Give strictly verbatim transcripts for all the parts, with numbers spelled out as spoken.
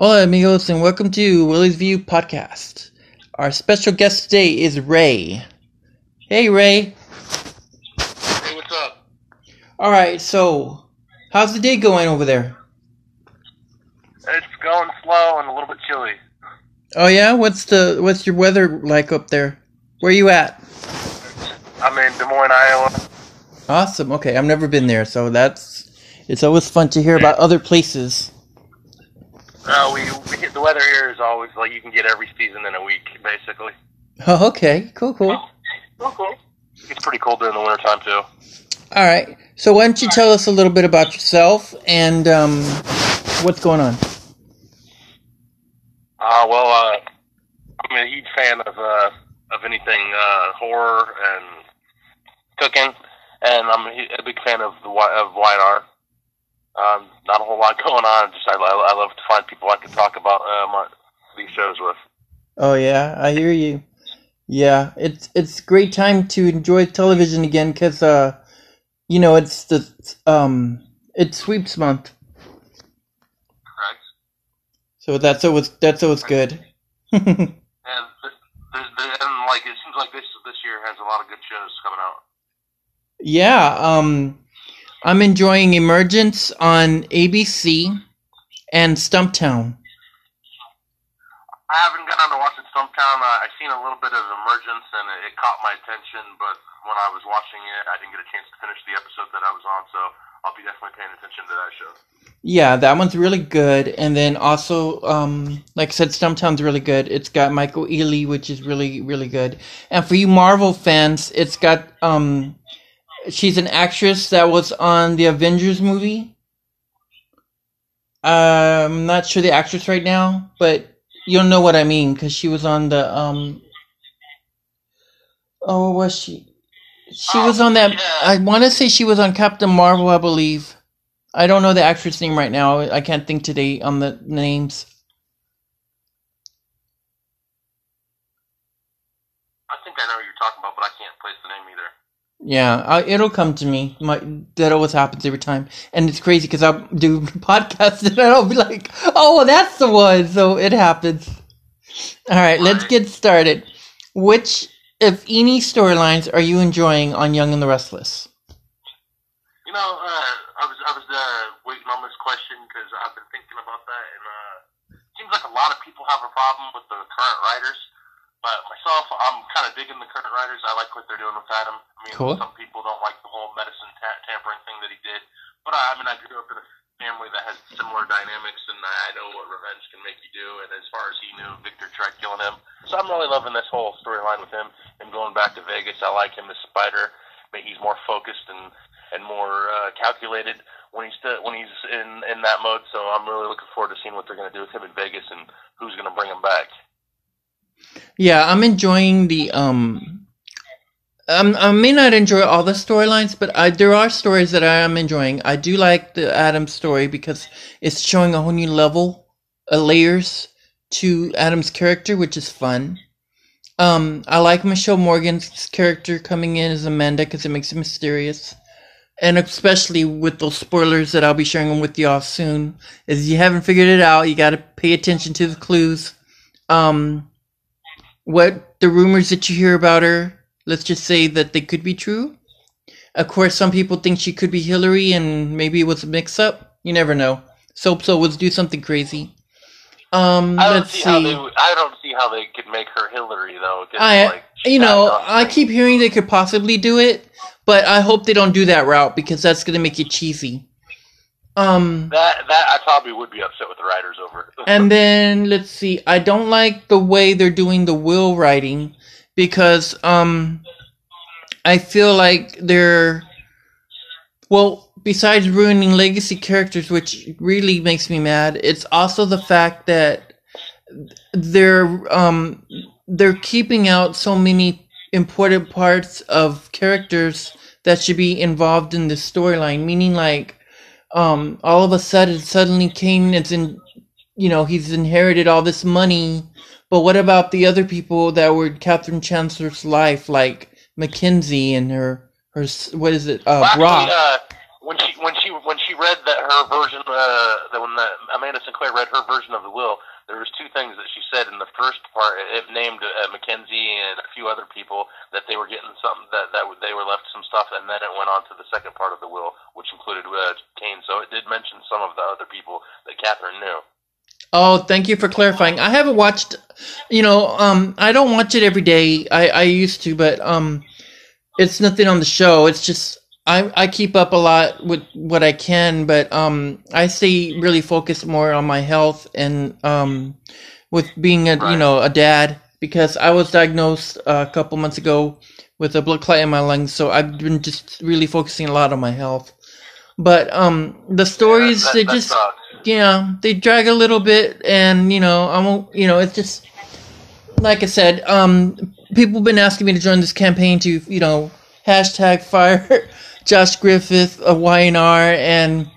Hola amigos and welcome to Willie's View Podcast. Our special guest today is Ray. Hey Ray. Hey, what's up? Alright, so how's the day going over there? It's going slow and a little bit chilly. Oh yeah? What's the what's your weather like up there? Where are you at? I'm in Des Moines, Iowa. Awesome. Okay, I've never been there, so that's it's always fun to hear about other places. Uh, we, we the weather here is always like you can get every season in a week, basically. Oh, okay. Cool, cool. Cool, oh, cool. It's pretty cold during the wintertime, too. All right. So why don't you tell us a little bit about yourself and um, what's going on? Uh, well, uh, I'm a huge fan of uh, of anything uh, horror and cooking, and I'm a big fan of the of wine art. Um, not a whole lot going on. Just I, I, I love to find people I can talk about uh, my, these shows with. Oh yeah, I hear you. Yeah, it's it's a great time to enjoy television again because uh, you know it's the um it's sweeps month. Correct. So that's always that's always good. and, th- th- and like it seems like this this year has a lot of good shows coming out. Yeah. Um. I'm enjoying Emergence on A B C and Stumptown. I haven't gotten to watching Stumptown. Uh, I've seen a little bit of Emergence, and it, it caught my attention, but when I was watching it, I didn't get a chance to finish the episode that I was on, so I'll be definitely paying attention to that show. Yeah, that one's really good, and then also, um, like I said, Stumptown's really good. It's got Michael Ealy, which is really, really good. And for you Marvel fans, it's got... Um, she's an actress that was on the Avengers movie. Uh, I'm not sure the actress right now, but you'll know what I mean because she was on the um. Oh, what was she? She oh, was on that. Yeah. I want to say she was on Captain Marvel, I believe. I don't know the actress name right now. I can't think today on the names. I think I know what you're talking about, but I can't place the name either. Yeah, I, it'll come to me. My, that always happens every time. And it's crazy because I'll do podcasts and I'll be like, oh, that's the one. So it happens. All right, let's get started. Which, if any, storylines are you enjoying on Young and the Restless? You know, uh, I was I was uh, waiting on this question because I've been thinking about that. And uh, it seems like a lot of people have a problem with the current writers. But myself, I'm kind of digging the current writers. I like what they're doing with Adam. I mean, cool. Some people don't like the whole medicine ta- tampering thing that he did. But, I, I mean, I grew up in a family that has similar dynamics, and I know what revenge can make you do. And as far as he knew, Victor tried killing him. So I'm really loving this whole storyline with him. Him going back to Vegas, I like him as Spider. But he's more focused and, and more uh, calculated when he's th- when he's in, in that mode. So I'm really looking forward to seeing what they're going to do with him in Vegas and who's going to bring him back. Yeah, I'm enjoying the, um, I'm, I may not enjoy all the storylines, but I, there are stories that I am enjoying. I do like the Adam story because it's showing a whole new level, uh, layers to Adam's character, which is fun. Um, I like Michelle Morgan's character coming in as Amanda because it makes it mysterious. And especially with those spoilers that I'll be sharing with y'all soon. If you haven't figured it out, you got to pay attention to the clues. Um... What the rumors that you hear about her, let's just say that they could be true. Of course, some people think she could be Hillary and maybe it was a mix-up. You never know. Soaps always do something crazy. Um, I, don't let's see see. How they, I don't see how they could make her Hillary, though. I, like, you know, I keep hearing they could possibly do it, but I hope they don't do that route because that's going to make it cheesy. Um, that that I probably would be upset with the writers over. And then let's see. I don't like the way they're doing the will writing because um, I feel like they're well. Besides ruining legacy characters, which really makes me mad, it's also the fact that they're um they're keeping out so many important parts of characters that should be involved in the storyline. Meaning like. Um, all of a sudden, suddenly Kane is in, you know, he's inherited all this money, but what about the other people that were Catherine Chancellor's life, like Mackenzie and her, her what is it, uh, Brock? Actually, uh, when she when she when she read that her version, uh, that when the, Amanda Sinclair read her version of the will, there was two things that she said in the first part. It named uh, Mackenzie and a few other people that they were getting something, that, that they were left some stuff, and then it went on to the second part of the will, which included uh, Kane. So it did mention some of the other people that Catherine knew. Oh, thank you for clarifying. I haven't watched, you know, um, I don't watch it every day. I, I used to, but um, it's nothing on the show. It's just I, I keep up a lot with what I can, but um, I stay really focused more on my health and um, with being a right. you know a dad, because I was diagnosed a couple months ago with a blood clot in my lungs, so I've been just really focusing a lot on my health. But um, the stories yeah, that, that, they just sucks. yeah they drag a little bit, and you know I won't you know it's just like I said, um, people have been asking me to join this campaign to you know hashtag fire Josh Griffith of Y and R, and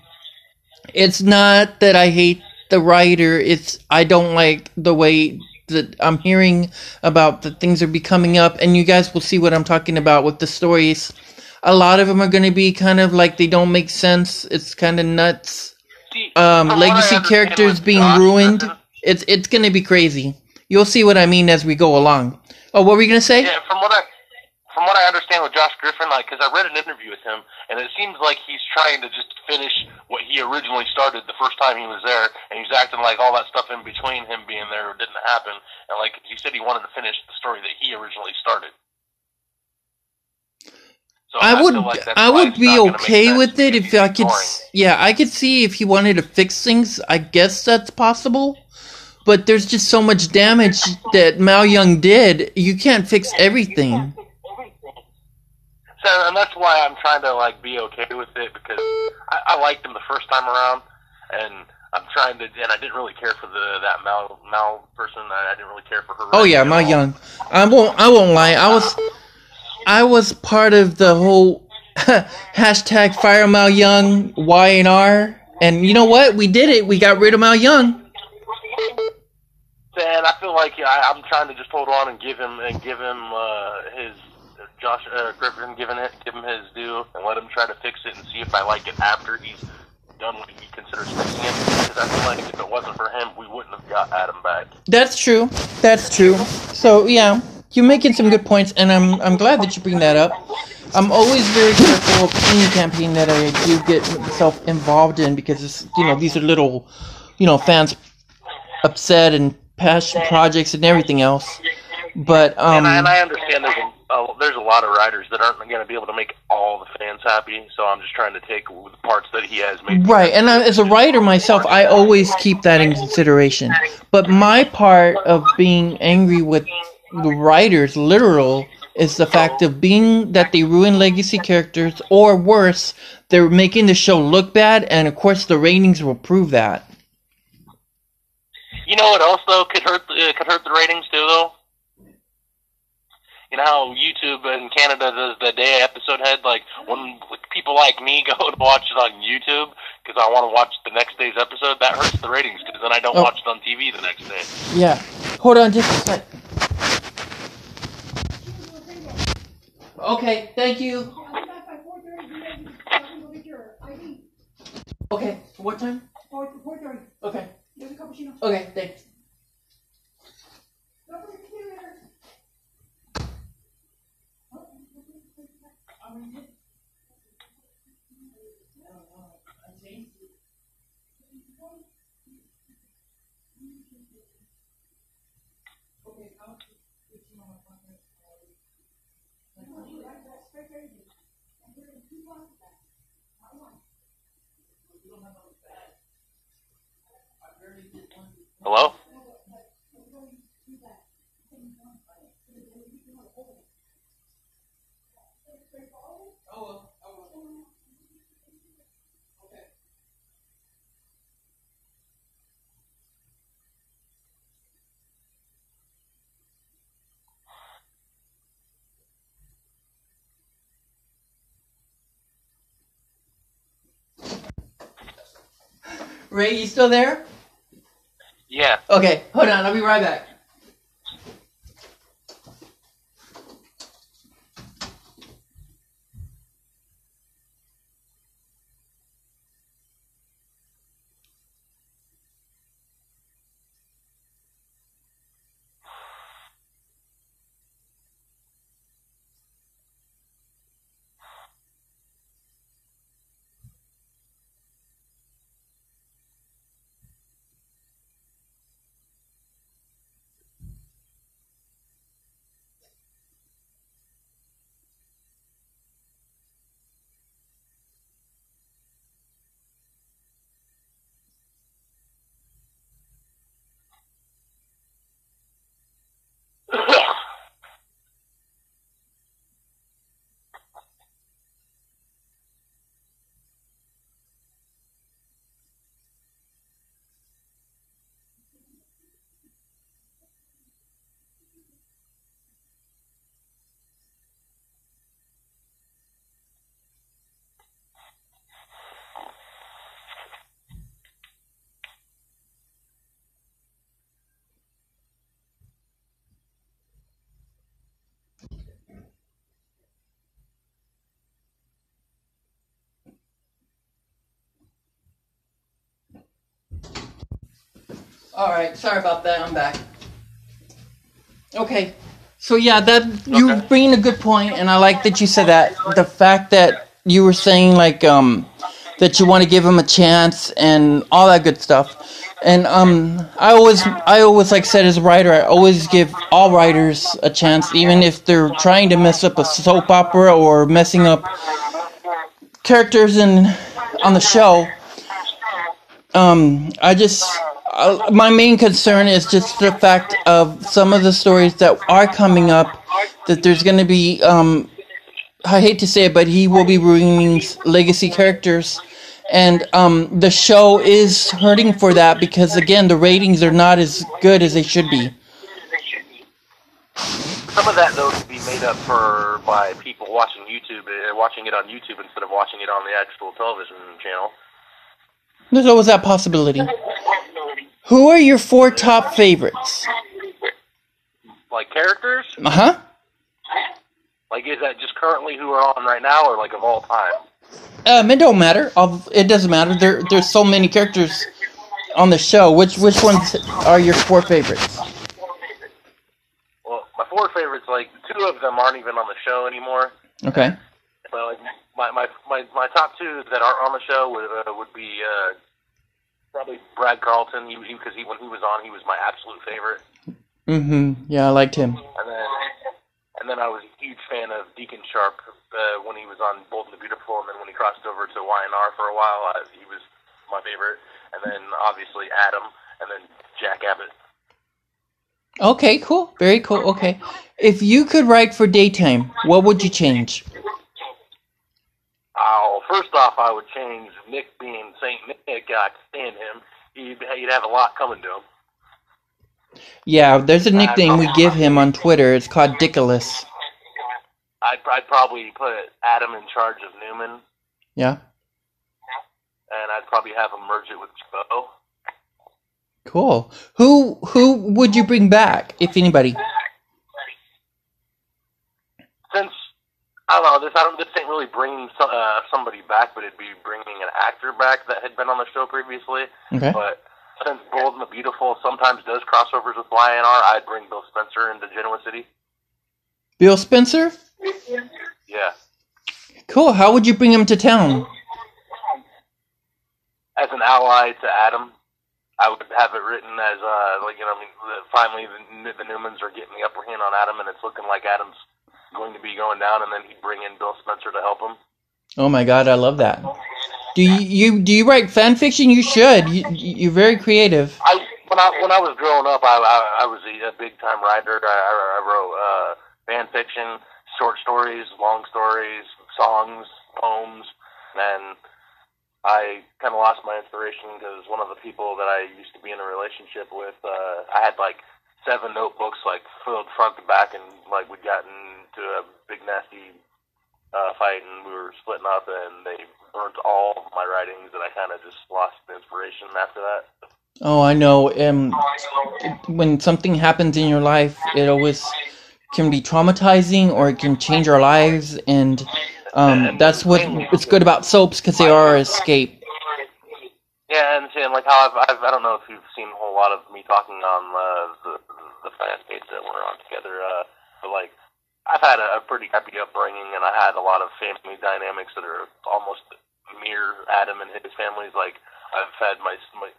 it's not that I hate the writer, it's I don't like the way that I'm hearing about the things that are be coming up, and you guys will see what I'm talking about with the stories. A lot of them are going to be kind of like they don't make sense, it's kind of nuts. Um, legacy characters being Josh ruined, it's it's going to be crazy. You'll see what I mean as we go along. Oh, what were you going to say? Yeah, from what I... From what I understand with Josh Griffin, like, because I read an interview with him, and it seems like he's trying to just finish what he originally started the first time he was there, and he's acting like all that stuff in between him being there didn't happen, and like he said, he wanted to finish the story that he originally started. So I, I would, like I would be okay with it if I could. Yeah, I could see if he wanted to fix things. I guess that's possible. But there's just so much damage that Mal Young did. You can't fix everything. And that's why I'm trying to like be okay with it, because I, I liked him the first time around, and I'm trying to. And I didn't really care for the that Mal Mal person. I didn't really care for her. Oh yeah, Mal Young. I won't. I won't lie. I was. I was part of the whole hashtag fire Mal Young Y and R, and you know what? We did it. We got rid of Mal Young. And I feel like yeah, I, I'm trying to just hold on and give him and give him uh, his. Josh uh, Griffin, giving it, give him his due, and let him try to fix it and see if I like it after he's done what he considers fixing it. Because I feel like if it wasn't for him, we wouldn't have got Adam back. That's true. That's true. So yeah, you're making some good points, and I'm I'm glad that you bring that up. I'm always very careful of any campaign that I do get myself involved in, because it's, you know these are little, you know fans upset and passion projects and everything else. But um, and, I, and I understand there's a Uh, there's a lot of writers that aren't going to be able to make all the fans happy, so I'm just trying to take the parts that he has made. Right, and I, as a writer myself, I always keep that in consideration. But my part of being angry with the writers, literal, is the fact of being that they ruin legacy characters, or worse, they're making the show look bad, and of course the ratings will prove that. You know what else, though, could hurt, uh, could hurt the ratings, too, though? You know how YouTube in Canada does the day episode head? Like, when people like me go to watch it on YouTube because I want to watch the next day's episode, that hurts the ratings because then I don't oh. watch it on T V the next day. Yeah. Hold on just a sec. Okay, thank you. Okay, what time? four thirty. Okay. There's a cappuccino. Okay, thanks. Hello? Ray, you still there? Yeah. Okay, hold on. I'll be right back. All right, sorry about that. I'm back. Okay, so yeah, that okay. you bring a good point, and I like that you said that. The fact that you were saying like um that you want to give him a chance and all that good stuff. And um, I always, I always like said as a writer, I always give all writers a chance, even if they're trying to mess up a soap opera or messing up characters in on the show. Um, I just, uh, my main concern is just the fact of some of the stories that are coming up, that there's going to be, um, I hate to say it, but he will be ruining legacy characters. And um, the show is hurting for that because, again, the ratings are not as good as they should be. Some of that, though, can be made up for by people watching YouTube, uh, watching it on YouTube instead of watching it on the actual television channel. There's always that possibility. Who are your four top favorites? Like characters? Uh-huh. Like, is that just currently who are on right now or, like, of all time? Um, it don't matter. I'll, it doesn't matter. There, there's so many characters on the show. Which, which ones are your four favorites? Well, my four favorites, like two of them, aren't even on the show anymore. Okay. So, like, my, my my my top two that aren't on the show would uh, would be uh, probably Brad Carlton, because he, he, when he was on, he was my absolute favorite. Mm-hmm. Yeah, I liked him. And then, and then I was a huge fan of Deacon Sharp. Uh, when he was on Bold and the Beautiful, and then when he crossed over to Y and R for a while, uh, he was my favorite. And then, obviously, Adam, and then Jack Abbott. Okay, cool. Very cool. Okay. If you could write for daytime, what would you change? Oh, first off, I would change Nick being Saint Nick. I could stand him. He'd, he'd have a lot coming to him. Yeah, there's a nickname we give him on Twitter. It's called Dickalus. I'd, I'd probably put Adam in charge of Newman. Yeah. And I'd probably have him merge it with Bo. Cool. Who who would you bring back, if anybody? Since, I don't know, this, I don't, this ain't really bringing some, uh, somebody back, but it'd be bringing an actor back that had been on the show previously. Okay. But since Bold and the Beautiful sometimes does crossovers with Y and R, I'd bring Bill Spencer into Genoa City. Bill Spencer? Yeah. Cool. How would you bring him to town? As an ally to Adam. I would have it written as, uh, like, you know, I mean, finally the, the Newmans are getting the upper hand on Adam, and it's looking like Adam's going to be going down, and then he'd bring in Bill Spencer to help him. Oh, my God. I love that. Do you, you, do you write fan fiction? You should. You, you're very creative. I, when, I, when I was growing up, I, I, I was a, a big-time writer. I, I, I wrote... Uh, fan fiction, short stories, long stories, songs, poems, and I kind of lost my inspiration because one of the people that I used to be in a relationship with, uh, I had like seven notebooks like filled front to back, and like we'd gotten into a big nasty uh, fight, and we were splitting up, and they burnt all of my writings, and I kind of just lost the inspiration after that. Oh, I know. Um, when something happens in your life, it always can be traumatizing, or it can change our lives, and um, that's what it's good about soaps, because they are escape. Yeah, and, and like how I've, I've, I don't know if you've seen a whole lot of me talking on uh, the the fan page that we're on together, uh, but like I've had a, a pretty happy upbringing, and I had a lot of family dynamics that are almost mere Adam and his families. Like I've had my, my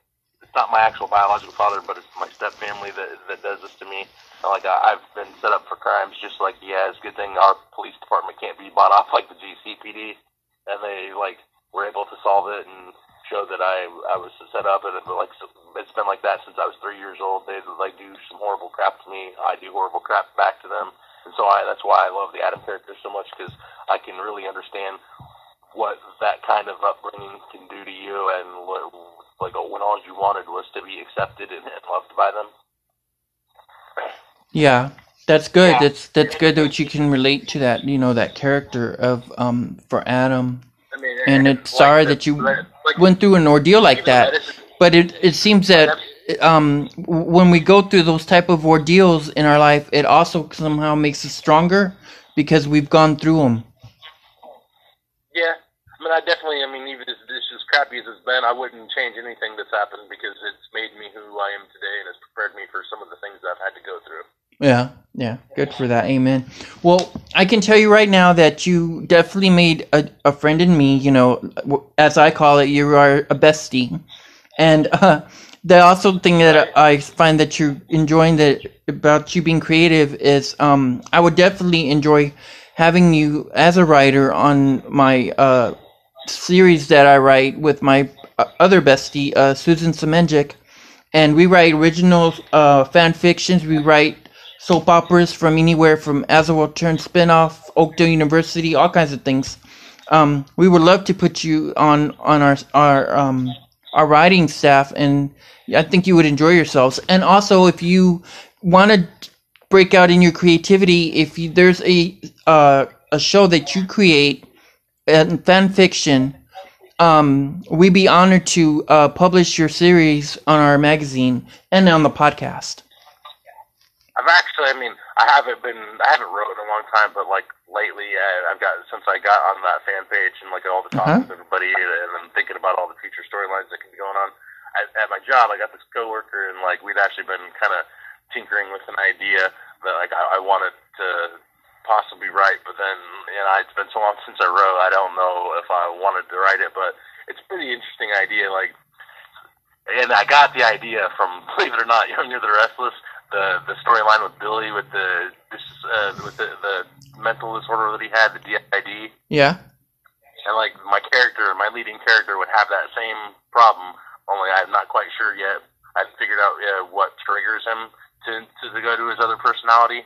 it's not my actual biological father, but it's my step family that that does this to me. Like, I've been set up for crimes just like he has. Good thing our police department can't be bought off like the G C P D. And they, like, were able to solve it and show that I I was set up. And, it, like, it's been like that since I was three years old. They, like, do some horrible crap to me. I do horrible crap back to them. And so I, that's why I love the Adam character so much, because I can really understand what that kind of upbringing can do to you. And, like, when all you wanted was to be accepted and loved by them. Yeah, that's good. That's that's good that you can relate to that, you know, that character of um for Adam. I mean, and it's sorry that you went through an ordeal like that. But it it seems that um when we go through those type of ordeals in our life, it also somehow makes us stronger because we've gone through them. Yeah, I mean, I definitely. I mean, even this as crappy as it's been, I wouldn't change anything that's happened because it's made me who I am today and it's prepared me for some of the things I've had to go through. Yeah, yeah. Good for that. Amen. Well, I can tell you right now that you definitely made a, a friend in me, you know, as I call it, you are a bestie. And uh, the also thing that I find that you're enjoying that about you being creative is um, I would definitely enjoy having you as a writer on my uh, series that I write with my other bestie, uh, Susan Semenjik. And we write original uh, fan fictions. We write soap operas from anywhere from As the World Turns spinoff, Oakdale University, all kinds of things. Um, we would love to put you on on our our um, our writing staff, and I think you would enjoy yourselves. And also, if you want to break out in your creativity, if you, there's a uh, a show that you create in fan fiction, um, we'd be honored to uh, publish your series on our magazine and on the podcast. I've actually, I mean, I haven't been, I haven't wrote in a long time, but like lately, I, I've got, since I got on that fan page and like all the talks uh-huh. with everybody, and I'm thinking about all the future storylines that could be going on. I, at my job, I got this coworker, and like we'd actually been kind of tinkering with an idea that like I, I wanted to possibly write, but then, you know, it's been so long since I wrote, I don't know if I wanted to write it, but it's a pretty interesting idea. Like, and I got the idea from, believe it or not, Young and the Restless. The the storyline with Billy with the this uh, with the, the mental disorder that he had, the D I D. Yeah. And like my character, my leading character would have that same problem. Only I'm not quite sure yet. I haven't figured out uh, what triggers him to, to to go to his other personality.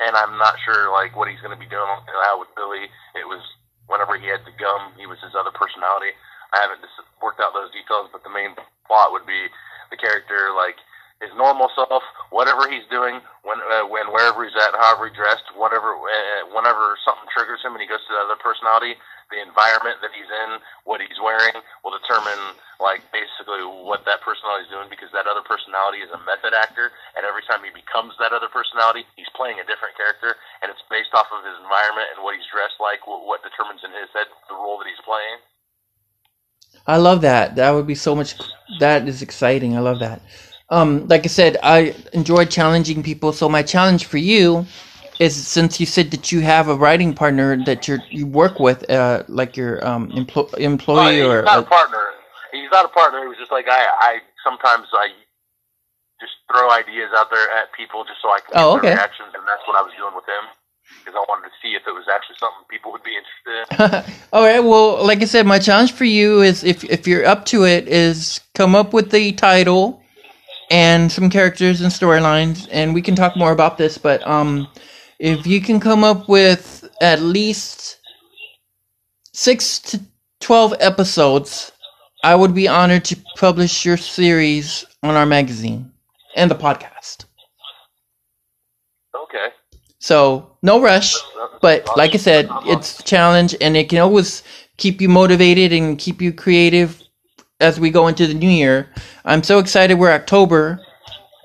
And I'm not sure like what he's going to be doing. How with Billy, it was whenever he had the gum, he was his other personality. I haven't worked out those details, but the main plot would be the character like. His normal self, whatever he's doing, when, uh, when, wherever he's at, however he dressed, whatever, uh, whenever something triggers him and he goes to the other personality, the environment that he's in, what he's wearing, will determine, like, basically what that personality is doing, because that other personality is a method actor, and every time he becomes that other personality, he's playing a different character, and it's based off of his environment and what he's dressed like, what, what determines in his head the role that he's playing. I love that. That would be so much, that is exciting. I love that. Um, like I said, I enjoy challenging people. So my challenge for you is, since you said that you have a writing partner that you you work with, uh, like your um, empl- employee oh, he's or he's not a partner. He's not a partner. It was just like I, I sometimes I just throw ideas out there at people just so I can get oh, okay. their reactions, and that's what I was doing with him because I wanted to see if it was actually something people would be interested in. All right. Well, like I said, my challenge for you is if if you're up to it, is come up with the title. And some characters and storylines, and we can talk more about this, but um, if you can come up with at least six to twelve episodes, I would be honored to publish your series on our magazine and the podcast. Okay. So, no rush, but like I said, it's a challenge, and it can always keep you motivated and keep you creative as we go into the new year. I'm so excited we're October.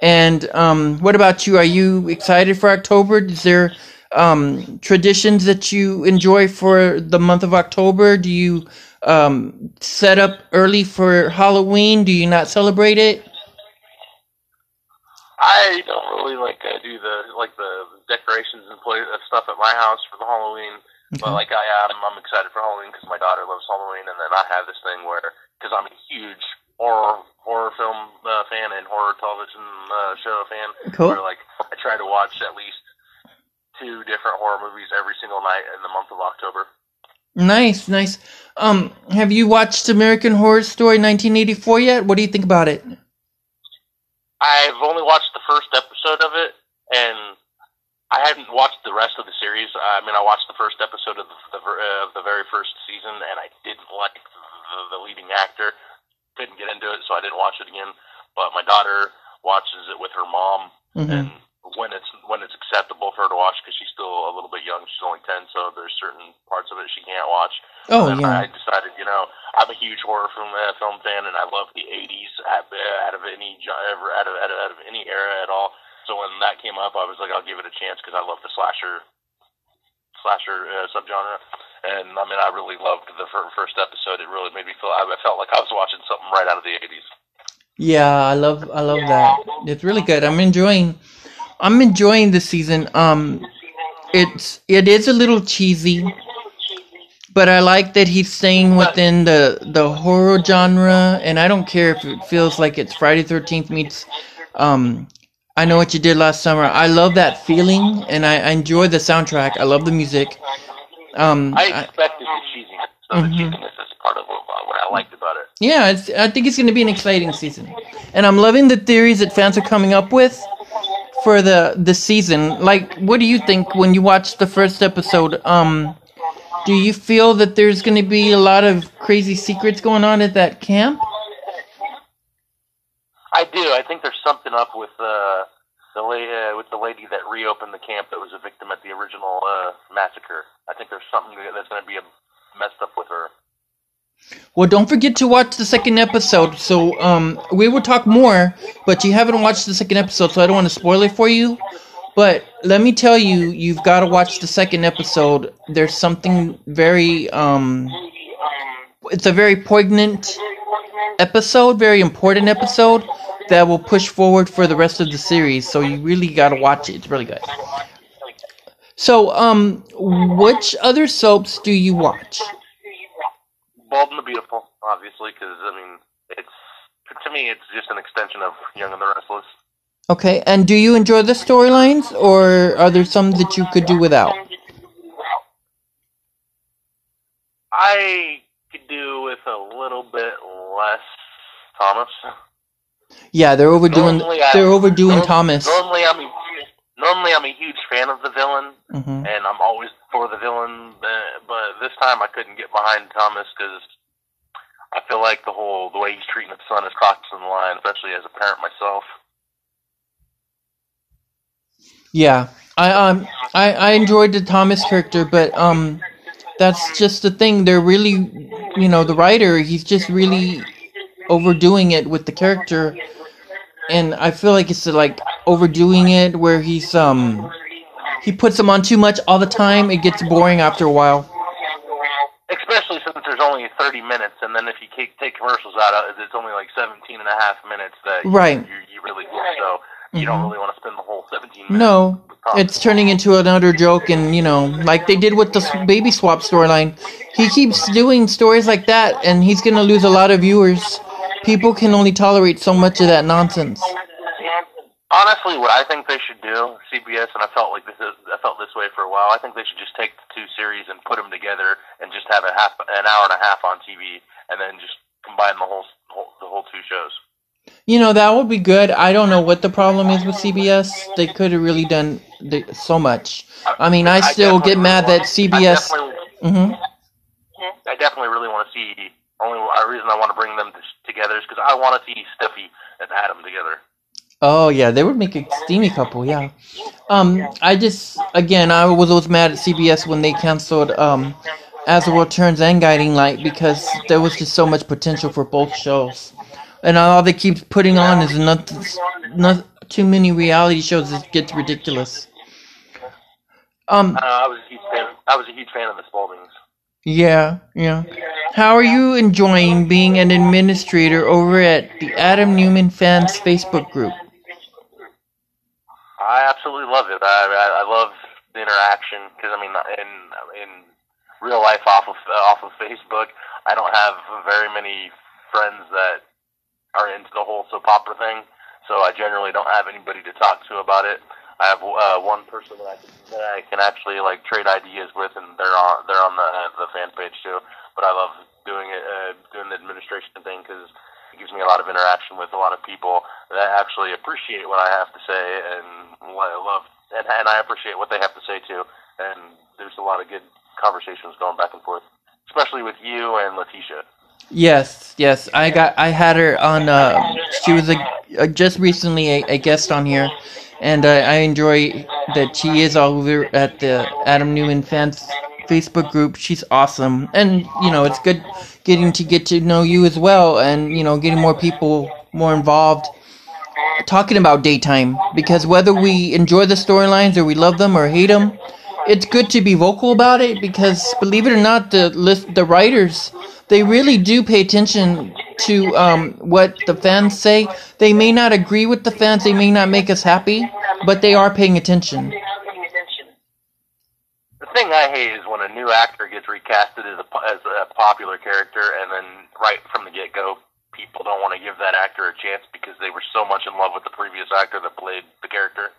And um, what about you? Are you excited for October? Is there um, traditions that you enjoy for the month of October? Do you um, set up early for Halloween? Do you not celebrate it? I don't really like to do the like the decorations and play stuff at my house for the Halloween. Okay. But like I am, I'm excited for Halloween because my daughter loves Halloween, and then I have this thing where, because I'm a huge horror horror film uh, fan and horror television uh, show fan. Cool. Where, like, I try to watch at least two different horror movies every single night in the month of October. Nice, nice. Um, have you watched American Horror Story nineteen eighty-four yet? What do you think about it? I've only watched the first episode of it, and I haven't watched the rest of the series. I mean, I watched the first episode of the, uh, of the very first season, and I didn't like the The, the leading actor. Couldn't get into it, so I didn't watch it again. But my daughter watches it with her mom, mm-hmm. and when it's when it's acceptable for her to watch, because she's still a little bit young. She's only ten, so there's certain parts of it she can't watch. Oh, and yeah. I decided, you know, I'm a huge horror film uh, film fan, and I love the eighties out of any ever out of out of any era at all. So when that came up, I was like, I'll give it a chance because I love the slasher slasher uh, subgenre. And I mean, I really loved the first episode. It really made me feel, I felt like I was watching something right out of the eighties. Yeah, I love, I love that. It's really good. I'm enjoying, I'm enjoying this season. Um, it's, it is a little cheesy, but I like that he's staying within the, the horror genre. And I don't care if it feels like it's Friday thirteenth meets, um, I Know What You Did Last Summer. I love that feeling, and I, I enjoy the soundtrack. I love the music. Um, I expected I, the cheesiness, so mm-hmm. the cheesiness is part of what I liked about it. Yeah, it's, I think it's going to be an exciting season. And I'm loving the theories that fans are coming up with for the, the season. Like, what do you think when you watch the first episode? Um, do you feel that there's going to be a lot of crazy secrets going on at that camp? I do. I think there's something up with... Uh... The lady, uh, with the lady that reopened the camp that was a victim at the original uh, massacre. I think there's something that's going to be messed up with her. Well, don't forget to watch the second episode. So um, we will talk more, but you haven't watched the second episode, so I don't want to spoil it for you. But let me tell you, you've got to watch the second episode. There's something very... Um, it's a very poignant episode, very important episode. That will push forward for the rest of the series, so you really gotta watch it. It's really good. So, um, which other soaps do you watch? Bold and the Beautiful, obviously, because I mean, it's to me, it's just an extension of Young and the Restless. Okay, and do you enjoy the storylines, or are there some that you could do without? I could do with a little bit less, Thomas. Yeah, they're overdoing. Normally they're I, overdoing normally, Thomas. Normally, I'm a, normally I'm a huge fan of the villain, mm-hmm. and I'm always for the villain. But, but this time, I couldn't get behind Thomas because I feel like the whole the way he's treating his son is crossing the line, especially as a parent myself. Yeah, I um I, I enjoyed the Thomas character, but um that's just the thing. They're really, you know, the writer. He's just really overdoing it with the character, and I feel like it's like overdoing it where he's um he puts them on too much all the time. It gets boring after a while, especially since there's only thirty minutes, and then if you take commercials out, it's only like seventeen and a half minutes that right. you, you really get, so you mm-hmm. don't really want to spend the whole seventeen minutes. No, it's turning into another joke, and you know, like they did with the baby swap storyline. He keeps doing stories like that, and he's going to lose a lot of viewers. People can only tolerate so much of that nonsense. Honestly, what I think they should do, C B S, and I felt like this is, I felt this way for a while. I think they should just take the two series and put them together, and just have a half, an hour and a half on T V, and then just combine the whole, whole the whole two shows. You know, that would be good. I don't know what the problem is with C B S. They could have really done the, so much. I mean, I still I get mad that C B S. I definitely, mm-hmm. I definitely really want to see. Only reason I want to bring them together is because I want to see Steffi and Adam together. Oh, yeah, they would make a steamy couple, yeah. Um, I just, again, I was always mad at C B S when they canceled um, As the World Turns and Guiding Light, because there was just so much potential for both shows. And all they keep putting on is not, not too many reality shows. It gets ridiculous. Um, uh, I was a huge fan. I was a huge fan of the Spaldings. Yeah, yeah. How are you enjoying being an administrator over at the Adam Newman fans Facebook group? I absolutely love it. I I, I love the interaction, because I mean, in in real life off of uh, off of Facebook, I don't have very many friends that are into the whole soap opera thing, so I generally don't have anybody to talk to about it. I have uh, one person that I, can, that I can actually like trade ideas with, and they're on they're on the the fan page too. But I love doing it, uh, doing the administration thing, because it gives me a lot of interaction with a lot of people that actually appreciate what I have to say, and what I love, and, and I appreciate what they have to say too. And there's a lot of good conversations going back and forth, especially with you and Leticia. Yes, yes, I got, I had her on. Uh, she was a, a, just recently a, a guest on here, and uh, I enjoy that she is all over at the Adam Newman fans Facebook group. She's awesome, and you know, it's good getting to get to know you as well, and you know, getting more people more involved, talking about daytime, because whether we enjoy the storylines or we love them or hate them, it's good to be vocal about it because, believe it or not, the list, the writers, they really do pay attention to um, what the fans say. They may not agree with the fans, they may not make us happy, but they are paying attention. The thing I hate is when a new actor gets recasted as a, as a popular character, and then right from the get-go, people don't want to give that actor a chance because they were so much in love with the previous actor that played the character.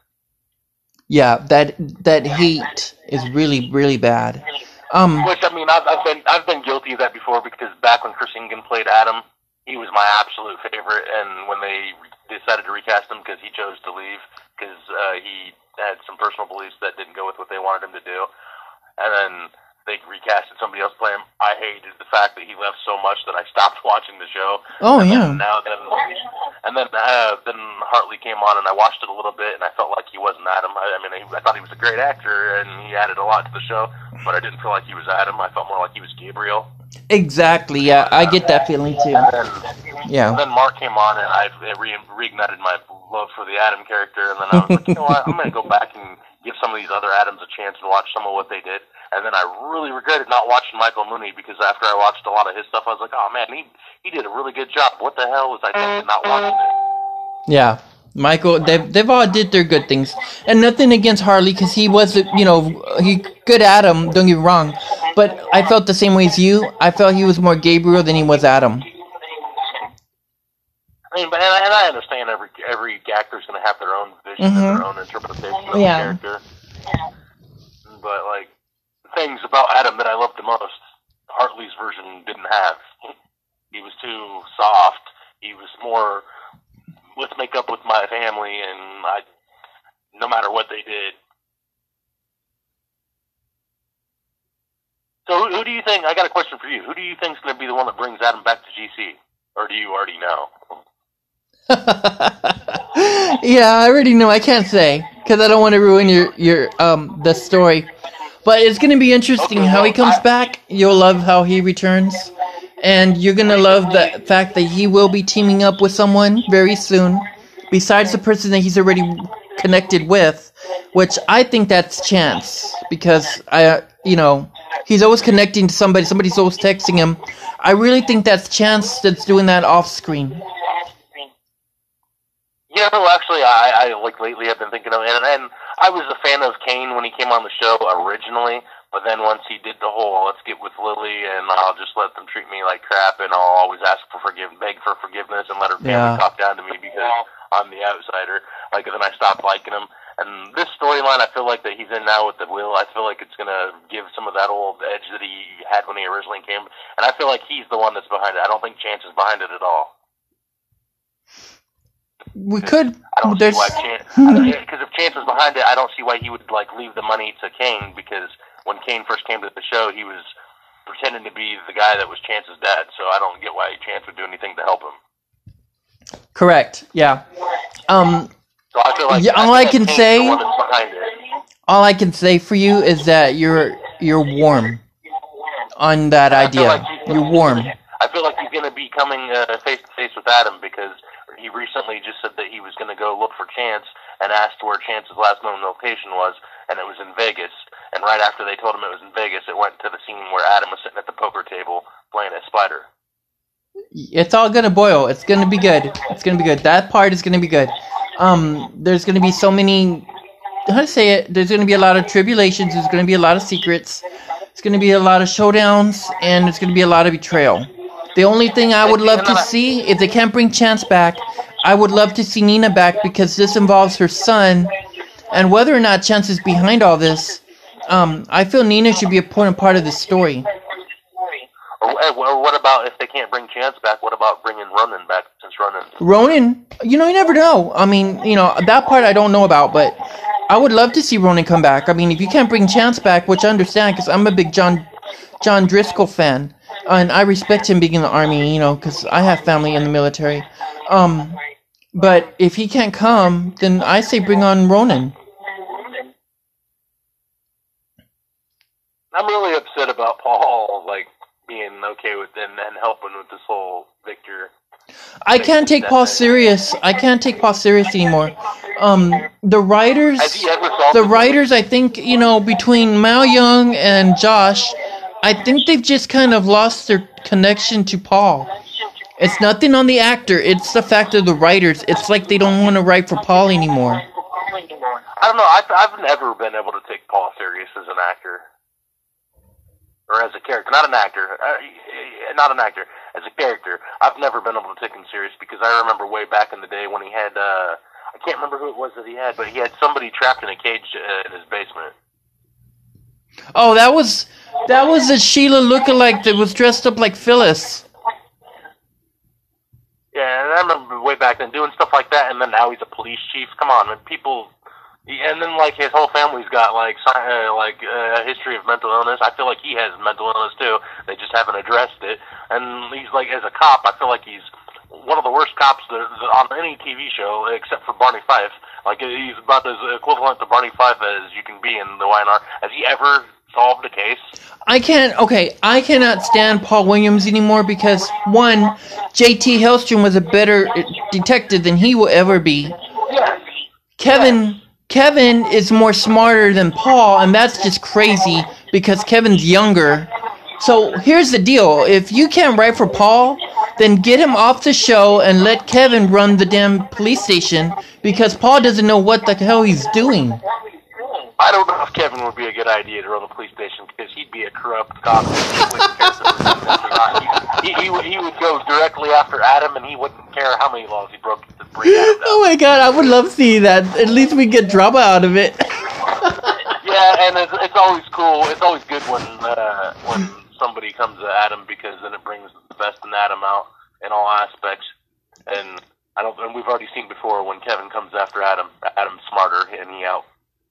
Yeah, that that hate is really, really bad. Um, Which, I mean, I've, I've been I've been guilty of that before because back when Chris Ingan played Adam, he was my absolute favorite, and when they decided to recast him because he chose to leave because uh, he had some personal beliefs that didn't go with what they wanted him to do, and then they recasted somebody else playing him. I hated the fact that he left so much that I stopped watching the show. Oh, and yeah. Then now then, and then uh, then Hartley came on, and I watched it a little bit, and I felt like he wasn't Adam. I, I mean, I, I thought he was a great actor, and he added a lot to the show, but I didn't feel like he was Adam. I felt more like he was Gabriel. Exactly, yeah. I get that feeling, too. And then, yeah. And then Mark came on, and I re- reignited my love for the Adam character, and then I was like, you know what, I'm going to go back and give some of these other Adams a chance and watch some of what they did. And then I really regretted not watching Michael Muhney because after I watched a lot of his stuff, I was like, oh, man, he he did a really good job. What the hell was I thinking not watching it? Yeah, Michael, they've, they've all did their good things. And nothing against Harley because he was, you know, he good Adam, don't get me wrong. But I felt the same way as you. I felt he was more Gabriel than he was Adam. I mean, but, and, I, and I understand every every actor's going to have their own vision mm-hmm. and their own interpretation of yeah. the character. But, like, things about Adam that I loved the most, Hartley's version didn't have. He was too soft. He was more, let's make up with my family, and I, no matter what they did. So who, who do you think, I got a question for you, who do you think is going to be the one that brings Adam back to G C? Or do you already know? Yeah, I already know. I can't say, because I don't want to ruin your, your um the story. But it's going to be interesting okay, how he comes I, back. You'll love how he returns. And you're going to love the fact that he will be teaming up with someone very soon, besides the person that he's already connected with, which I think that's Chance. Because, I, you know, he's always connecting to somebody. Somebody's always texting him. I really think that's Chance that's doing that off screen. Yeah, well, actually, I, I like lately I've been thinking of and, and I was a fan of Kane when he came on the show originally, but then once he did the whole "let's get with Lily and I'll just let them treat me like crap and I'll always ask for forgiveness, beg for forgiveness, and let her family yeah. talk down to me because I'm the outsider," like and then I stopped liking him. And this storyline, I feel like that he's in now with the Will, I feel like it's going to give some of that old edge that he had when he originally came. And I feel like he's the one that's behind it. I don't think Chance is behind it at all. We could. I don't see why Chance, because if Chance was behind it, I don't see why he would like leave the money to Kane. Because when Kane first came to the show, he was pretending to be the guy that was Chance's dad. So I don't get why Chance would do anything to help him. Correct. Yeah. Um. So I feel like yeah, all I, I can Kane's say, the one that's behind it. All I can say for you is that you're you're warm on that I idea. Like you're warm. I feel like he's going to be coming face to face with Adam because he recently just said that he was going to go look for Chance and asked where Chance's last known location was, and it was in Vegas. And right after they told him it was in Vegas, it went to the scene where Adam was sitting at the poker table playing a spider. It's all going to boil. It's going to be good. It's going to be good. That part is going to be good. Um, there's going to be so many, how to say it, there's going to be a lot of tribulations, there's going to be a lot of secrets, it's going to be a lot of showdowns, and it's going to be a lot of betrayal. The only thing I would love to see, if they can't bring Chance back, I would love to see Nina back because this involves her son. And whether or not Chance is behind all this, um, I feel Nina should be an important part of the story. Or, or what about if they can't bring Chance back, what about bringing Ronan back since Ronan? Ronan? You know, you never know. I mean, you know, that part I don't know about, but I would love to see Ronan come back. I mean, if you can't bring Chance back, which I understand because I'm a big John, John Driscoll fan. And I respect him being in the army, you know, because I have family in the military. Um, but if he can't come, then I say bring on Ronan. I'm really upset about Paul, like, being okay with and, and helping with this whole Victor. I can't take Paul serious. I can't take Paul serious anymore. um, the writers, the writers, I think, you know, between Mal Young and Josh, I think they've just kind of lost their connection to Paul. It's nothing on the actor. It's the fact of the writers. It's like they don't want to write for Paul anymore. I don't know. I've, I've never been able to take Paul serious as an actor. Or as a character. Not an actor. Uh, not an actor. As a character. I've never been able to take him serious because I remember way back in the day when he had, uh, I can't remember who it was that he had, but he had somebody trapped in a cage uh, in his basement. Oh, that was, that was a Sheila lookalike that was dressed up like Phyllis. Yeah, and I remember way back then doing stuff like that, and then now he's a police chief. Come on, man, people... And then, like, his whole family's got, like, uh, like uh, a history of mental illness. I feel like he has mental illness, too. They just haven't addressed it. And he's, like, as a cop, I feel like he's one of the worst cops that, that on any T V show, except for Barney Fife. Like, he's about as equivalent to Barney Fife as you can be in the Y and R. Has he ever solved a case? I can't, okay, I cannot stand Paul Williams anymore because, one, J T Hellstrom was a better detective than he will ever be. Yes. Kevin... Yes. Kevin is more smarter than Paul, and that's just crazy because Kevin's younger. So here's the deal. If you can't write for Paul, then get him off the show and let Kevin run the damn police station because Paul doesn't know what the hell he's doing. I don't know if Kevin would be a good idea to run the police station because he'd be a corrupt cop. he, he, he, would, he would go directly after Adam, and he wouldn't care how many laws he broke to bring Adam down. Oh my god, I would love to see that. At least we get drama out of it. Yeah, and it's, it's always cool. It's always good when uh, when somebody comes to Adam because then it brings the best in Adam out in all aspects. And I don't. And we've already seen before when Kevin comes after Adam. Adam's smarter, and he out.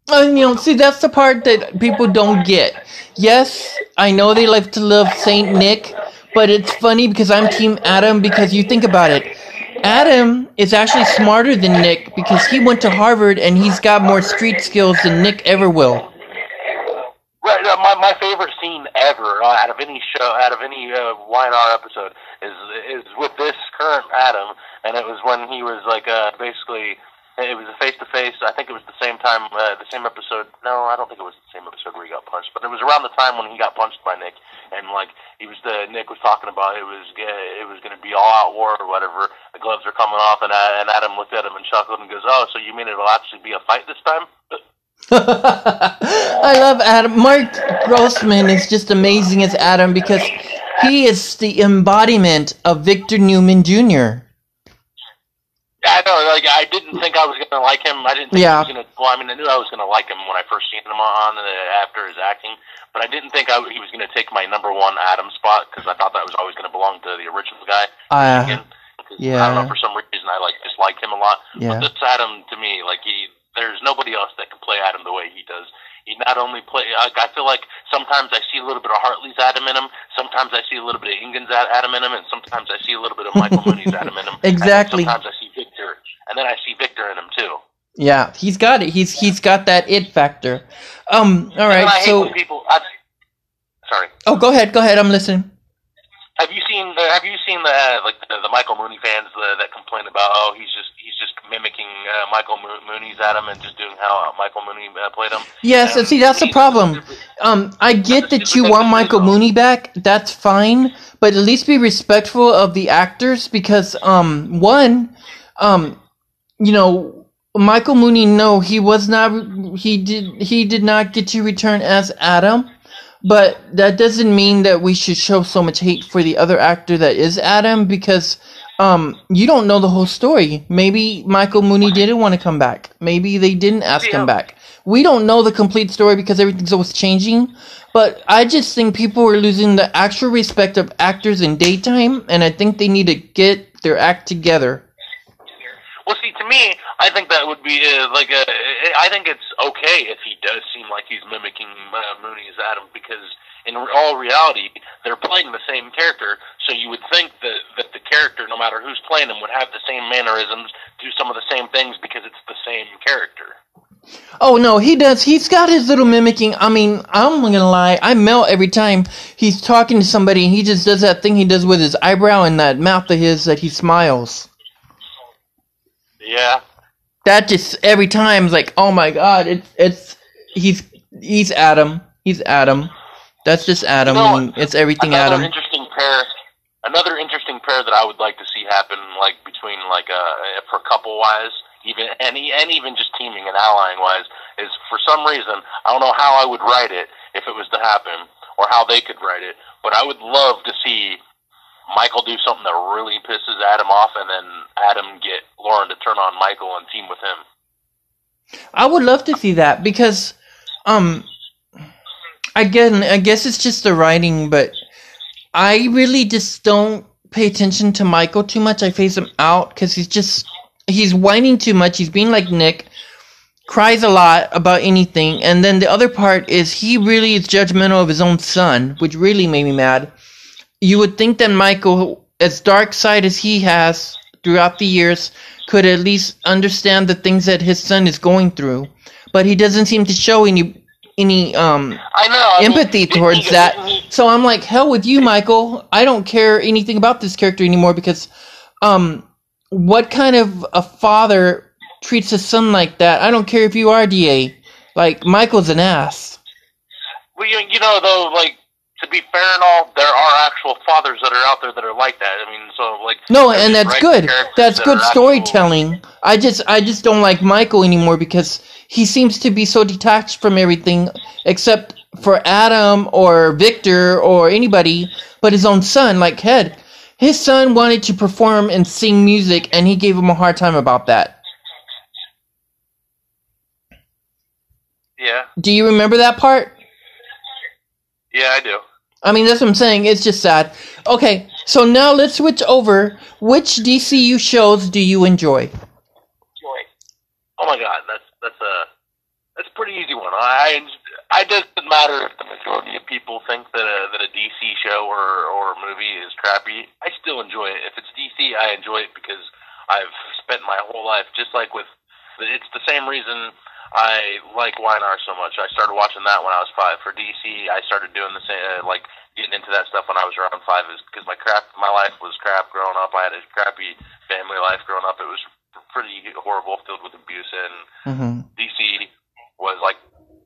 And, you know, see, that's the part that people don't get. Yes, I know they like to love Saint Nick, but it's funny because I'm Team Adam because you think about it. Adam is actually smarter than Nick because he went to Harvard and he's got more street skills than Nick ever will. Right, uh, my my favorite scene ever uh, out of any show, out of any uh, Y and R episode is is with this current Adam, and it was when he was, like, uh, basically... It was a face-to-face. I think it was the same time, uh, the same episode. No, I don't think it was the same episode where he got punched, but it was around the time when he got punched by Nick, and like he was the Nick was talking about it was uh, it was going to be all-out war or whatever. The gloves are coming off, and uh, and Adam looked at him and chuckled and goes, "Oh, so you mean it'll actually be a fight this time?" I love Adam. Mark Grossman is just amazing as Adam because he is the embodiment of Victor Newman Junior I know, like, I didn't think I was going to like him. I didn't think yeah. I was going to, well, I mean, I knew I was going to like him when I first seen him on uh, after his acting, but I didn't think I, he was going to take my number one Adam spot, because I thought that was always going to belong to the original guy. Uh, Again, yeah. I don't know, for some reason, I, like, disliked him a lot, yeah. But this Adam, to me, like, he, there's nobody else that can play Adam the way he does. He not only play, like, I feel like sometimes I see a little bit of Hartley's Adam in him, sometimes I see a little bit of Ingen's Adam in him, and sometimes I see a little bit of Michael Muhney's Adam in him. Exactly. And sometimes I see Victor, and then I see Victor in him too. Yeah, he's got it. He's he's got that it factor. Um, all right. And I hate so when people, I, sorry. Oh, go ahead. Go ahead. I'm listening. Have you seen the Have you seen the like the, the Michael Muhney fans the, that complain about oh he's just he's just mimicking uh, Michael Mooney's Adam and just doing how Michael Muhney uh, played him? Yes, and see that's the problem. Um, I get that you want Michael Muhney back. That's fine, but at least be respectful of the actors because um one, um, you know Michael Muhney no he was not he did he did not get to return as Adam. But that doesn't mean that we should show so much hate for the other actor that is Adam because um, you don't know the whole story. Maybe Michael Muhney didn't want to come back. Maybe they didn't ask yeah. him back. We don't know the complete story because everything's always changing. But I just think people are losing the actual respect of actors in daytime, and I think they need to get their act together. Well, see, to me, I think that would be uh, like a, I think it's okay if he does seem like he's mimicking uh, Mooney as Adam because in all reality, they're playing the same character. So you would think that that the character, no matter who's playing him, would have the same mannerisms, do some of the same things because it's the same character. Oh no, he does. He's got his little mimicking. I mean, I'm not gonna lie. I melt every time he's talking to somebody. And he just does that thing he does with his eyebrow and that mouth of his that he smiles. Yeah, that just every time is like, oh my god, it's it's he's he's Adam, he's Adam. That's just Adam. You know, it's everything another Adam. Interesting pair. Another interesting pair that I would like to see happen, like between like uh for couple wise, even and and even just teaming and allying wise, is for some reason I don't know how I would write it if it was to happen, or how they could write it, but I would love to see Michael do something that really pisses Adam off, and then Adam get Lauren to turn on Michael and team with him. I would love to see that, because, um, again, I guess it's just the writing, but I really just don't pay attention to Michael too much. I phase him out, because he's just, he's whining too much, he's being like Nick, cries a lot about anything, and then the other part is he really is judgmental of his own son, which really made me mad. You would think that Michael, as dark side as he has throughout the years, could at least understand the things that his son is going through, but he doesn't seem to show any any um I know, I empathy mean, towards he, that. He, so I'm like, hell with you, Michael. I don't care anything about this character anymore, because um, what kind of a father treats his son like that? I don't care if you are D A. Like, Michael's an ass. Well, you, you know, though, like, to be fair and all, there are actual fathers that are out there that are like that. I mean, so like no, and that's good. That's good storytelling. I just, I just don't like Michael anymore, because he seems to be so detached from everything except for Adam or Victor or anybody but his own son. Like, head, his son wanted to perform and sing music, and he gave him a hard time about that. Yeah. Do you remember that part? Yeah, I do. I mean, that's what I'm saying. It's just sad. Okay, so now let's switch over. Which D C U shows do you enjoy? Enjoy. Oh my God, that's that's a that's a pretty easy one. I I it doesn't matter if the majority of people think that a, that a D C show or or a movie is crappy. I still enjoy it. If it's D C, I enjoy it, because I've spent my whole life just like with. It's the same reason I like Y and R so much. I started watching that when I was five. For D C, I started doing the same, uh, like getting into that stuff when I was around five, is because my crap, my life was crap growing up. I had a crappy family life growing up. It was pretty horrible, filled with abuse, and mm-hmm. D C was like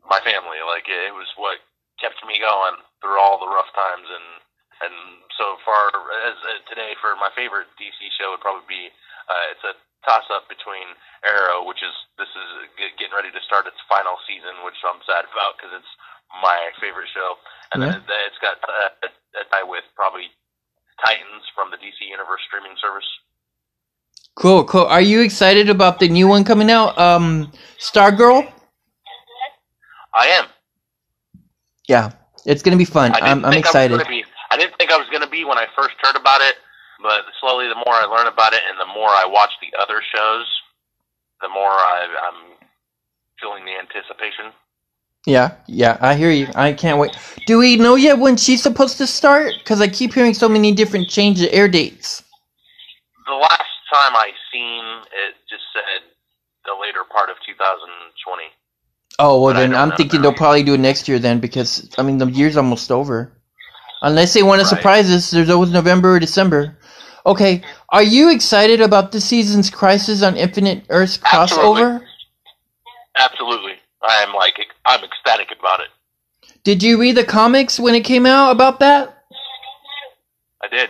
my family. Like, it was what kept me going through all the rough times, and and so far as uh, today, for my favorite D C show would probably be uh, it's a toss-up between Arrow, which is this is getting ready to start its final season, which I'm sad about because it's my favorite show, and yeah. then it's got a, a tie with probably Titans from the D C Universe streaming service. Cool, cool. Are you excited about the new one coming out, um, Stargirl? I am. Yeah, it's gonna be fun. I'm, I'm excited. I, be, I didn't think I was gonna be when I first heard about it. But slowly, the more I learn about it, and the more I watch the other shows, the more I, I'm feeling the anticipation. Yeah, yeah, I hear you. I can't wait. Do we know yet when she's supposed to start? Because I keep hearing so many different change of air dates. The last time I seen it, just said the later part of two thousand twenty. Oh well, but then I'm thinking now. They'll probably do it next year then, because I mean the year's almost over. Unless they want to right. surprise us, there's always November or December. Okay, are you excited about this season's Crisis on Infinite Earths crossover? Absolutely. Absolutely. I am like, I'm ecstatic about it. Did you read the comics when it came out about that? I did.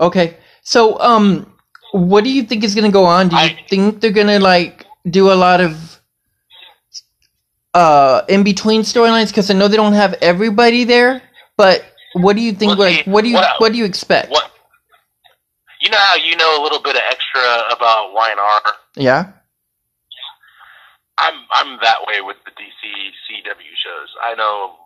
Okay, so um, what do you think is going to go on? Do you I, think they're going to like do a lot of uh, in-between storylines? Because I know they don't have everybody there, but what do you think? Well, like, what do you what, what do you expect? What? You know how you know a little bit of extra about Y and R? Yeah. I'm I'm that way with the D C C W shows. I know,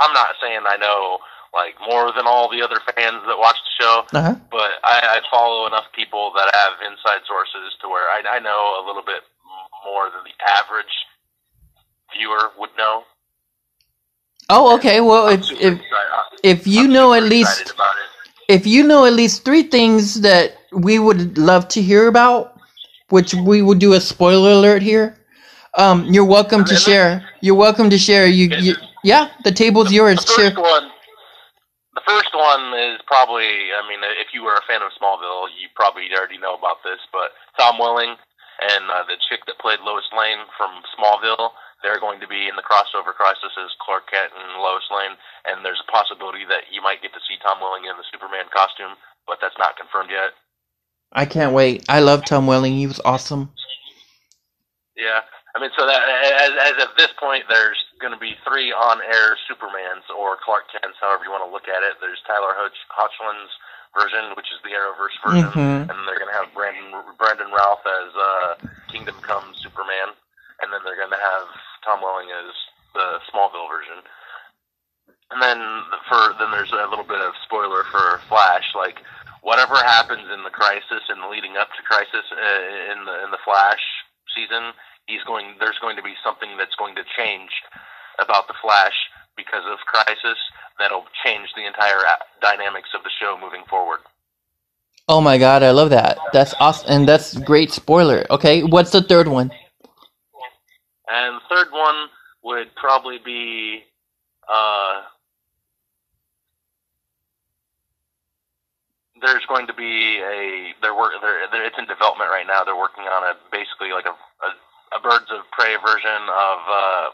I'm not saying I know like more than all the other fans that watch the show, uh-huh. but I, I follow enough people that have inside sources to where I, I know a little bit more than the average viewer would know. Oh, okay. Well, if if, if you know at least if you know at least three things that we would love to hear about, which we will do a spoiler alert here. Um, you're welcome to share. You're welcome to share. You, you yeah, the table's yours. The first one, the first one is probably. I mean, if you were a fan of Smallville, you probably already know about this. But Tom Welling and uh, the chick that played Lois Lane from Smallville, they're going to be in the crossover crisis as Clark Kent and Lois Lane, and there's a possibility that you might get to see Tom Welling in the Superman costume, but that's not confirmed yet. I can't wait. I love Tom Welling. He was awesome. Yeah. I mean, so that as, as at this point, there's going to be three on-air Supermans or Clark Kents, however you want to look at it. There's Tyler Hoch- Hochlin's version, which is the Arrowverse version, mm-hmm. and they're going to have Brandon Brandon Routh as uh, Kingdom Come Superman, and then they're going to have Tom Welling as the Smallville version. And then for then there's a little bit of spoiler for Flash, like whatever happens in the crisis and leading up to crisis uh, in the in the Flash season. He's going. There's going to be something that's going to change about the Flash because of Crisis that'll change the entire dynamics of the show moving forward. Oh my God, I love that. That's awesome, and that's great spoiler. Okay, what's the third one? And the third one would probably be. Uh, There's going to be a. They're work. They're, it's in development right now. They're working on a basically like a. a A Birds of Prey version of uh,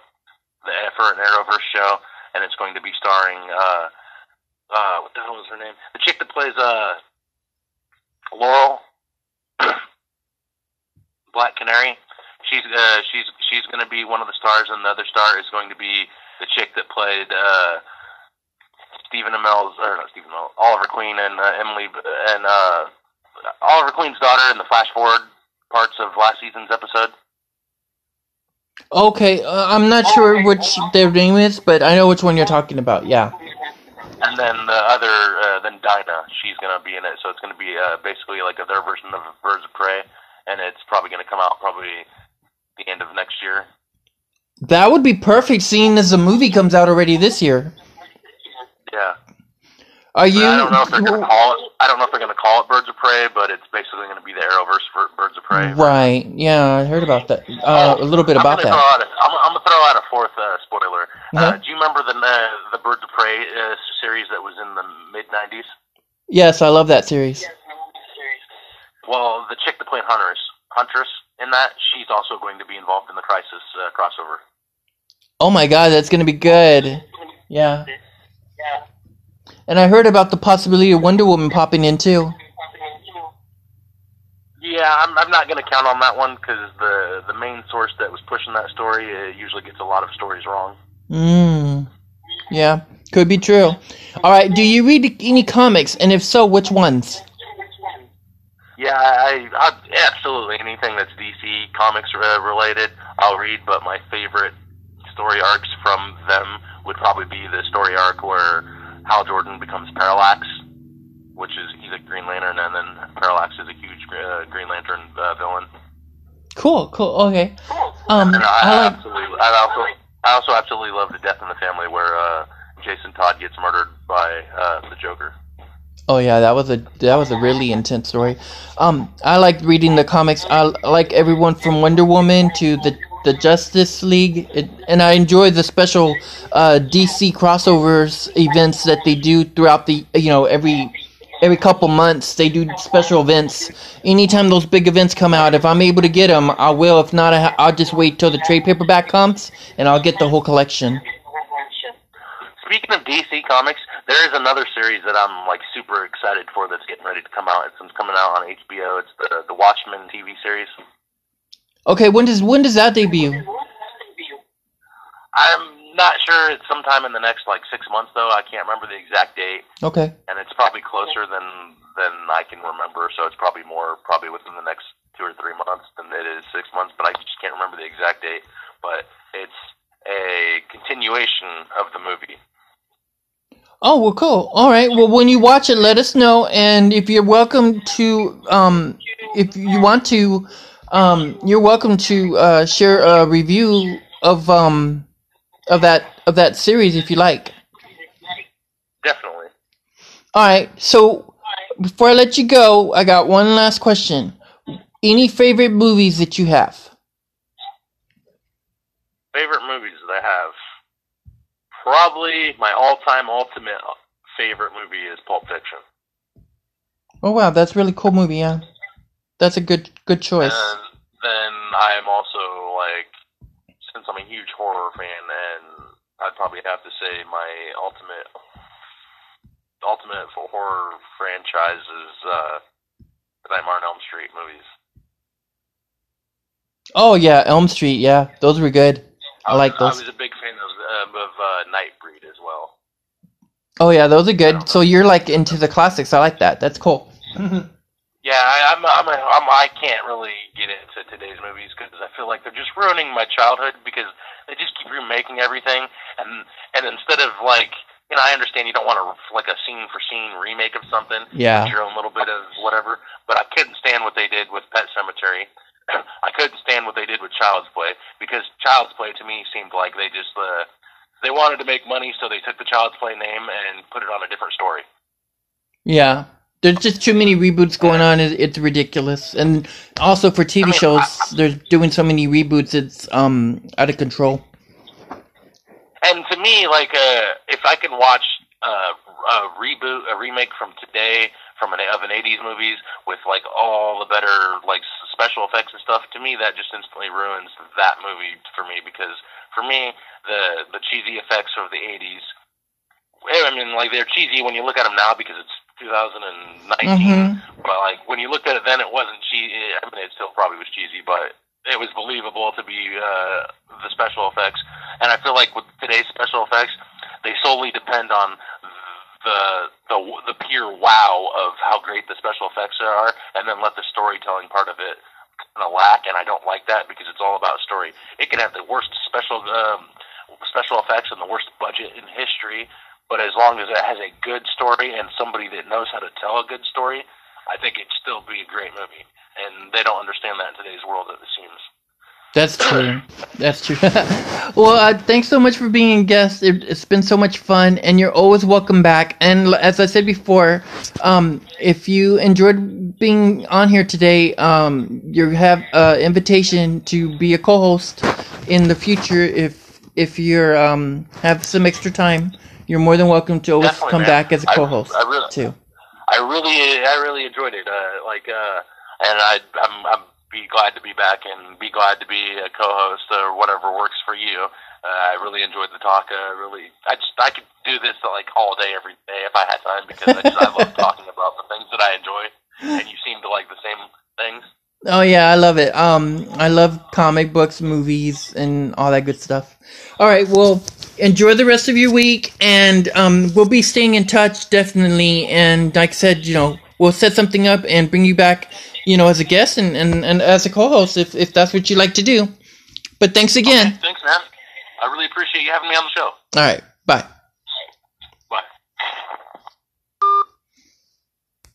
the for an Arrowverse show, and it's going to be starring uh, uh, what the hell is her name? The chick that plays uh, Laurel, Black Canary. She's uh, she's she's going to be one of the stars, and the other star is going to be the chick that played uh, Stephen Amell's or not Stephen Amell, Oliver Queen and uh, Emily and uh, Oliver Queen's daughter in the flash forward parts of last season's episode. Okay, uh, I'm not sure which their name is, but I know which one you're talking about, yeah. And then the other, uh, then Dinah, she's going to be in it, so it's going to be uh, basically like their version of Birds of Prey, and it's probably going to come out probably the end of next year. That would be perfect, seeing as the movie comes out already this year. Yeah. Are you... I don't know if they're going to call it, I don't know if they're going to call it Birds of Prey, but it's basically going to be the Arrowverse for Birds of Prey. Right. Yeah, I heard about that. Uh, uh, a little bit I'm about that. Throw out a, I'm, I'm going to throw out a fourth uh, spoiler. Mm-hmm. Uh, do you remember the uh, the Birds of Prey uh, series that was in the mid nineties? Yes, I love that series. Well, the chick that played Huntress, Huntress in that, she's also going to be involved in the Crisis uh, crossover. Oh my God, that's going to be good. Yeah. Yeah. And I heard about the possibility of Wonder Woman popping in, too. Yeah, I'm, I'm not going to count on that one, because the, the main source that was pushing that story uh, usually gets a lot of stories wrong. Mm. Yeah, could be true. All right, do you read any comics, and if so, which ones? Yeah, I, I absolutely anything that's D C comics related, I'll read, but my favorite story arcs from them would probably be the story arc where... Hal Jordan becomes Parallax, which is, he's a Green Lantern, and then Parallax is a huge uh, Green Lantern uh, villain. Cool, cool, okay. Cool. Um, and I, I, like... absolutely, I, also, I also absolutely love The Death in the Family, where uh, Jason Todd gets murdered by uh, the Joker. Oh yeah, that was a that was a really intense story. Um, I like reading the comics. I like everyone from Wonder Woman to the the Justice League, it, and I enjoy the special uh, D C crossovers events that they do throughout the you know every every couple months. They do special events. Anytime those big events come out, if I'm able to get them, I will. If not, I, I'll just wait till the trade paperback comes, and I'll get the whole collection. Speaking of D C comics, there is another series that I'm like super excited for that's getting ready to come out. It's coming out on H B O. It's the the Watchmen T V series. Okay, when does when does that debut? I'm not sure. It's sometime in the next like six months, though. I can't remember the exact date. Okay. And it's probably closer than than I can remember. So it's probably more probably within the next two or three months than it is six months. But I just can't remember the exact date. But it's a continuation of the movie. Oh, well, cool. All right. Well, when you watch it, let us know. And if you're welcome to, um, if you want to, um, you're welcome to uh, share a review of um, of that of that series if you like. Definitely. All right. So before I let you go, I got one last question. Any favorite movies that you have? Favorite movies that I have. Probably my all-time ultimate favorite movie is Pulp Fiction. Oh wow, that's a really cool movie, yeah. That's a good good choice. Uh, then I'm also, like, since I'm a huge horror fan, and I'd probably have to say my ultimate ultimate for horror franchise is uh, the Nightmare on Elm Street movies. Oh, yeah, Elm Street, yeah. Those were good. I, I like those. I was a big fan of, uh, of uh, Nightbreed as well. Oh, yeah, those are good. So you're, like, into the classics. I like that. That's cool. Mm-hmm. Yeah, I, I'm, I'm, a, I'm. I can't really get into today's movies because I feel like they're just ruining my childhood because they just keep remaking everything, and and instead of like, you know, I understand you don't want to like a scene for scene remake of something, yeah, your own little bit of whatever. But I couldn't stand what they did with Pet Sematary. I couldn't stand what they did with Child's Play because Child's Play to me seemed like they just uh, they wanted to make money, so they took the Child's Play name and put it on a different story. Yeah. There's just too many reboots going on. It's ridiculous, and also for T V I mean, shows, I, they're doing so many reboots. It's um out of control. And to me, like, uh, if I could watch uh, a reboot, a remake from today, from an of an eighties movies with like all the better like special effects and stuff, to me that just instantly ruins that movie for me because for me the the cheesy effects of the eighties. I mean, like they're cheesy when you look at them now because it's two thousand nineteen, mm-hmm. But like when you looked at it then, it wasn't cheesy. I mean, it still probably was cheesy, but it was believable to be uh, the special effects. And I feel like with today's special effects, they solely depend on the the the pure wow of how great the special effects are, and then let the storytelling part of it kind of lack. And I don't like that because it's all about story. It can have the worst special um, special effects and the worst budget in history. But as long as it has a good story and somebody that knows how to tell a good story, I think it'd still be a great movie. And they don't understand that in today's world, it seems. That's true. That's true. Well, uh, thanks so much for being a guest. It, it's been so much fun, and you're always welcome back. And as I said before, um, if you enjoyed being on here today, um, you have an invitation to be a co-host in the future if if you're um, have some extra time. You're more than welcome to always Definitely, come man. back as a co-host I, I really, too. I really, I really enjoyed it. Uh, like, uh, and I, I'm, I'm be glad to be back and be glad to be a co-host or whatever works for you. Uh, I really enjoyed the talk. Uh, really, I just, I could do this like all day, every day if I had time because I just, I love talking about the things that I enjoy, and you seem to like the same things. Oh yeah, I love it. Um, I love comic books, movies, and all that good stuff. All right, well, enjoy the rest of your week, and um, we'll be staying in touch definitely. And like I said, you know, we'll set something up and bring you back, you know, as a guest and, and, and as a co-host if if that's what you like to do. But thanks again. Okay, thanks, man. I really appreciate you having me on the show. All right, bye.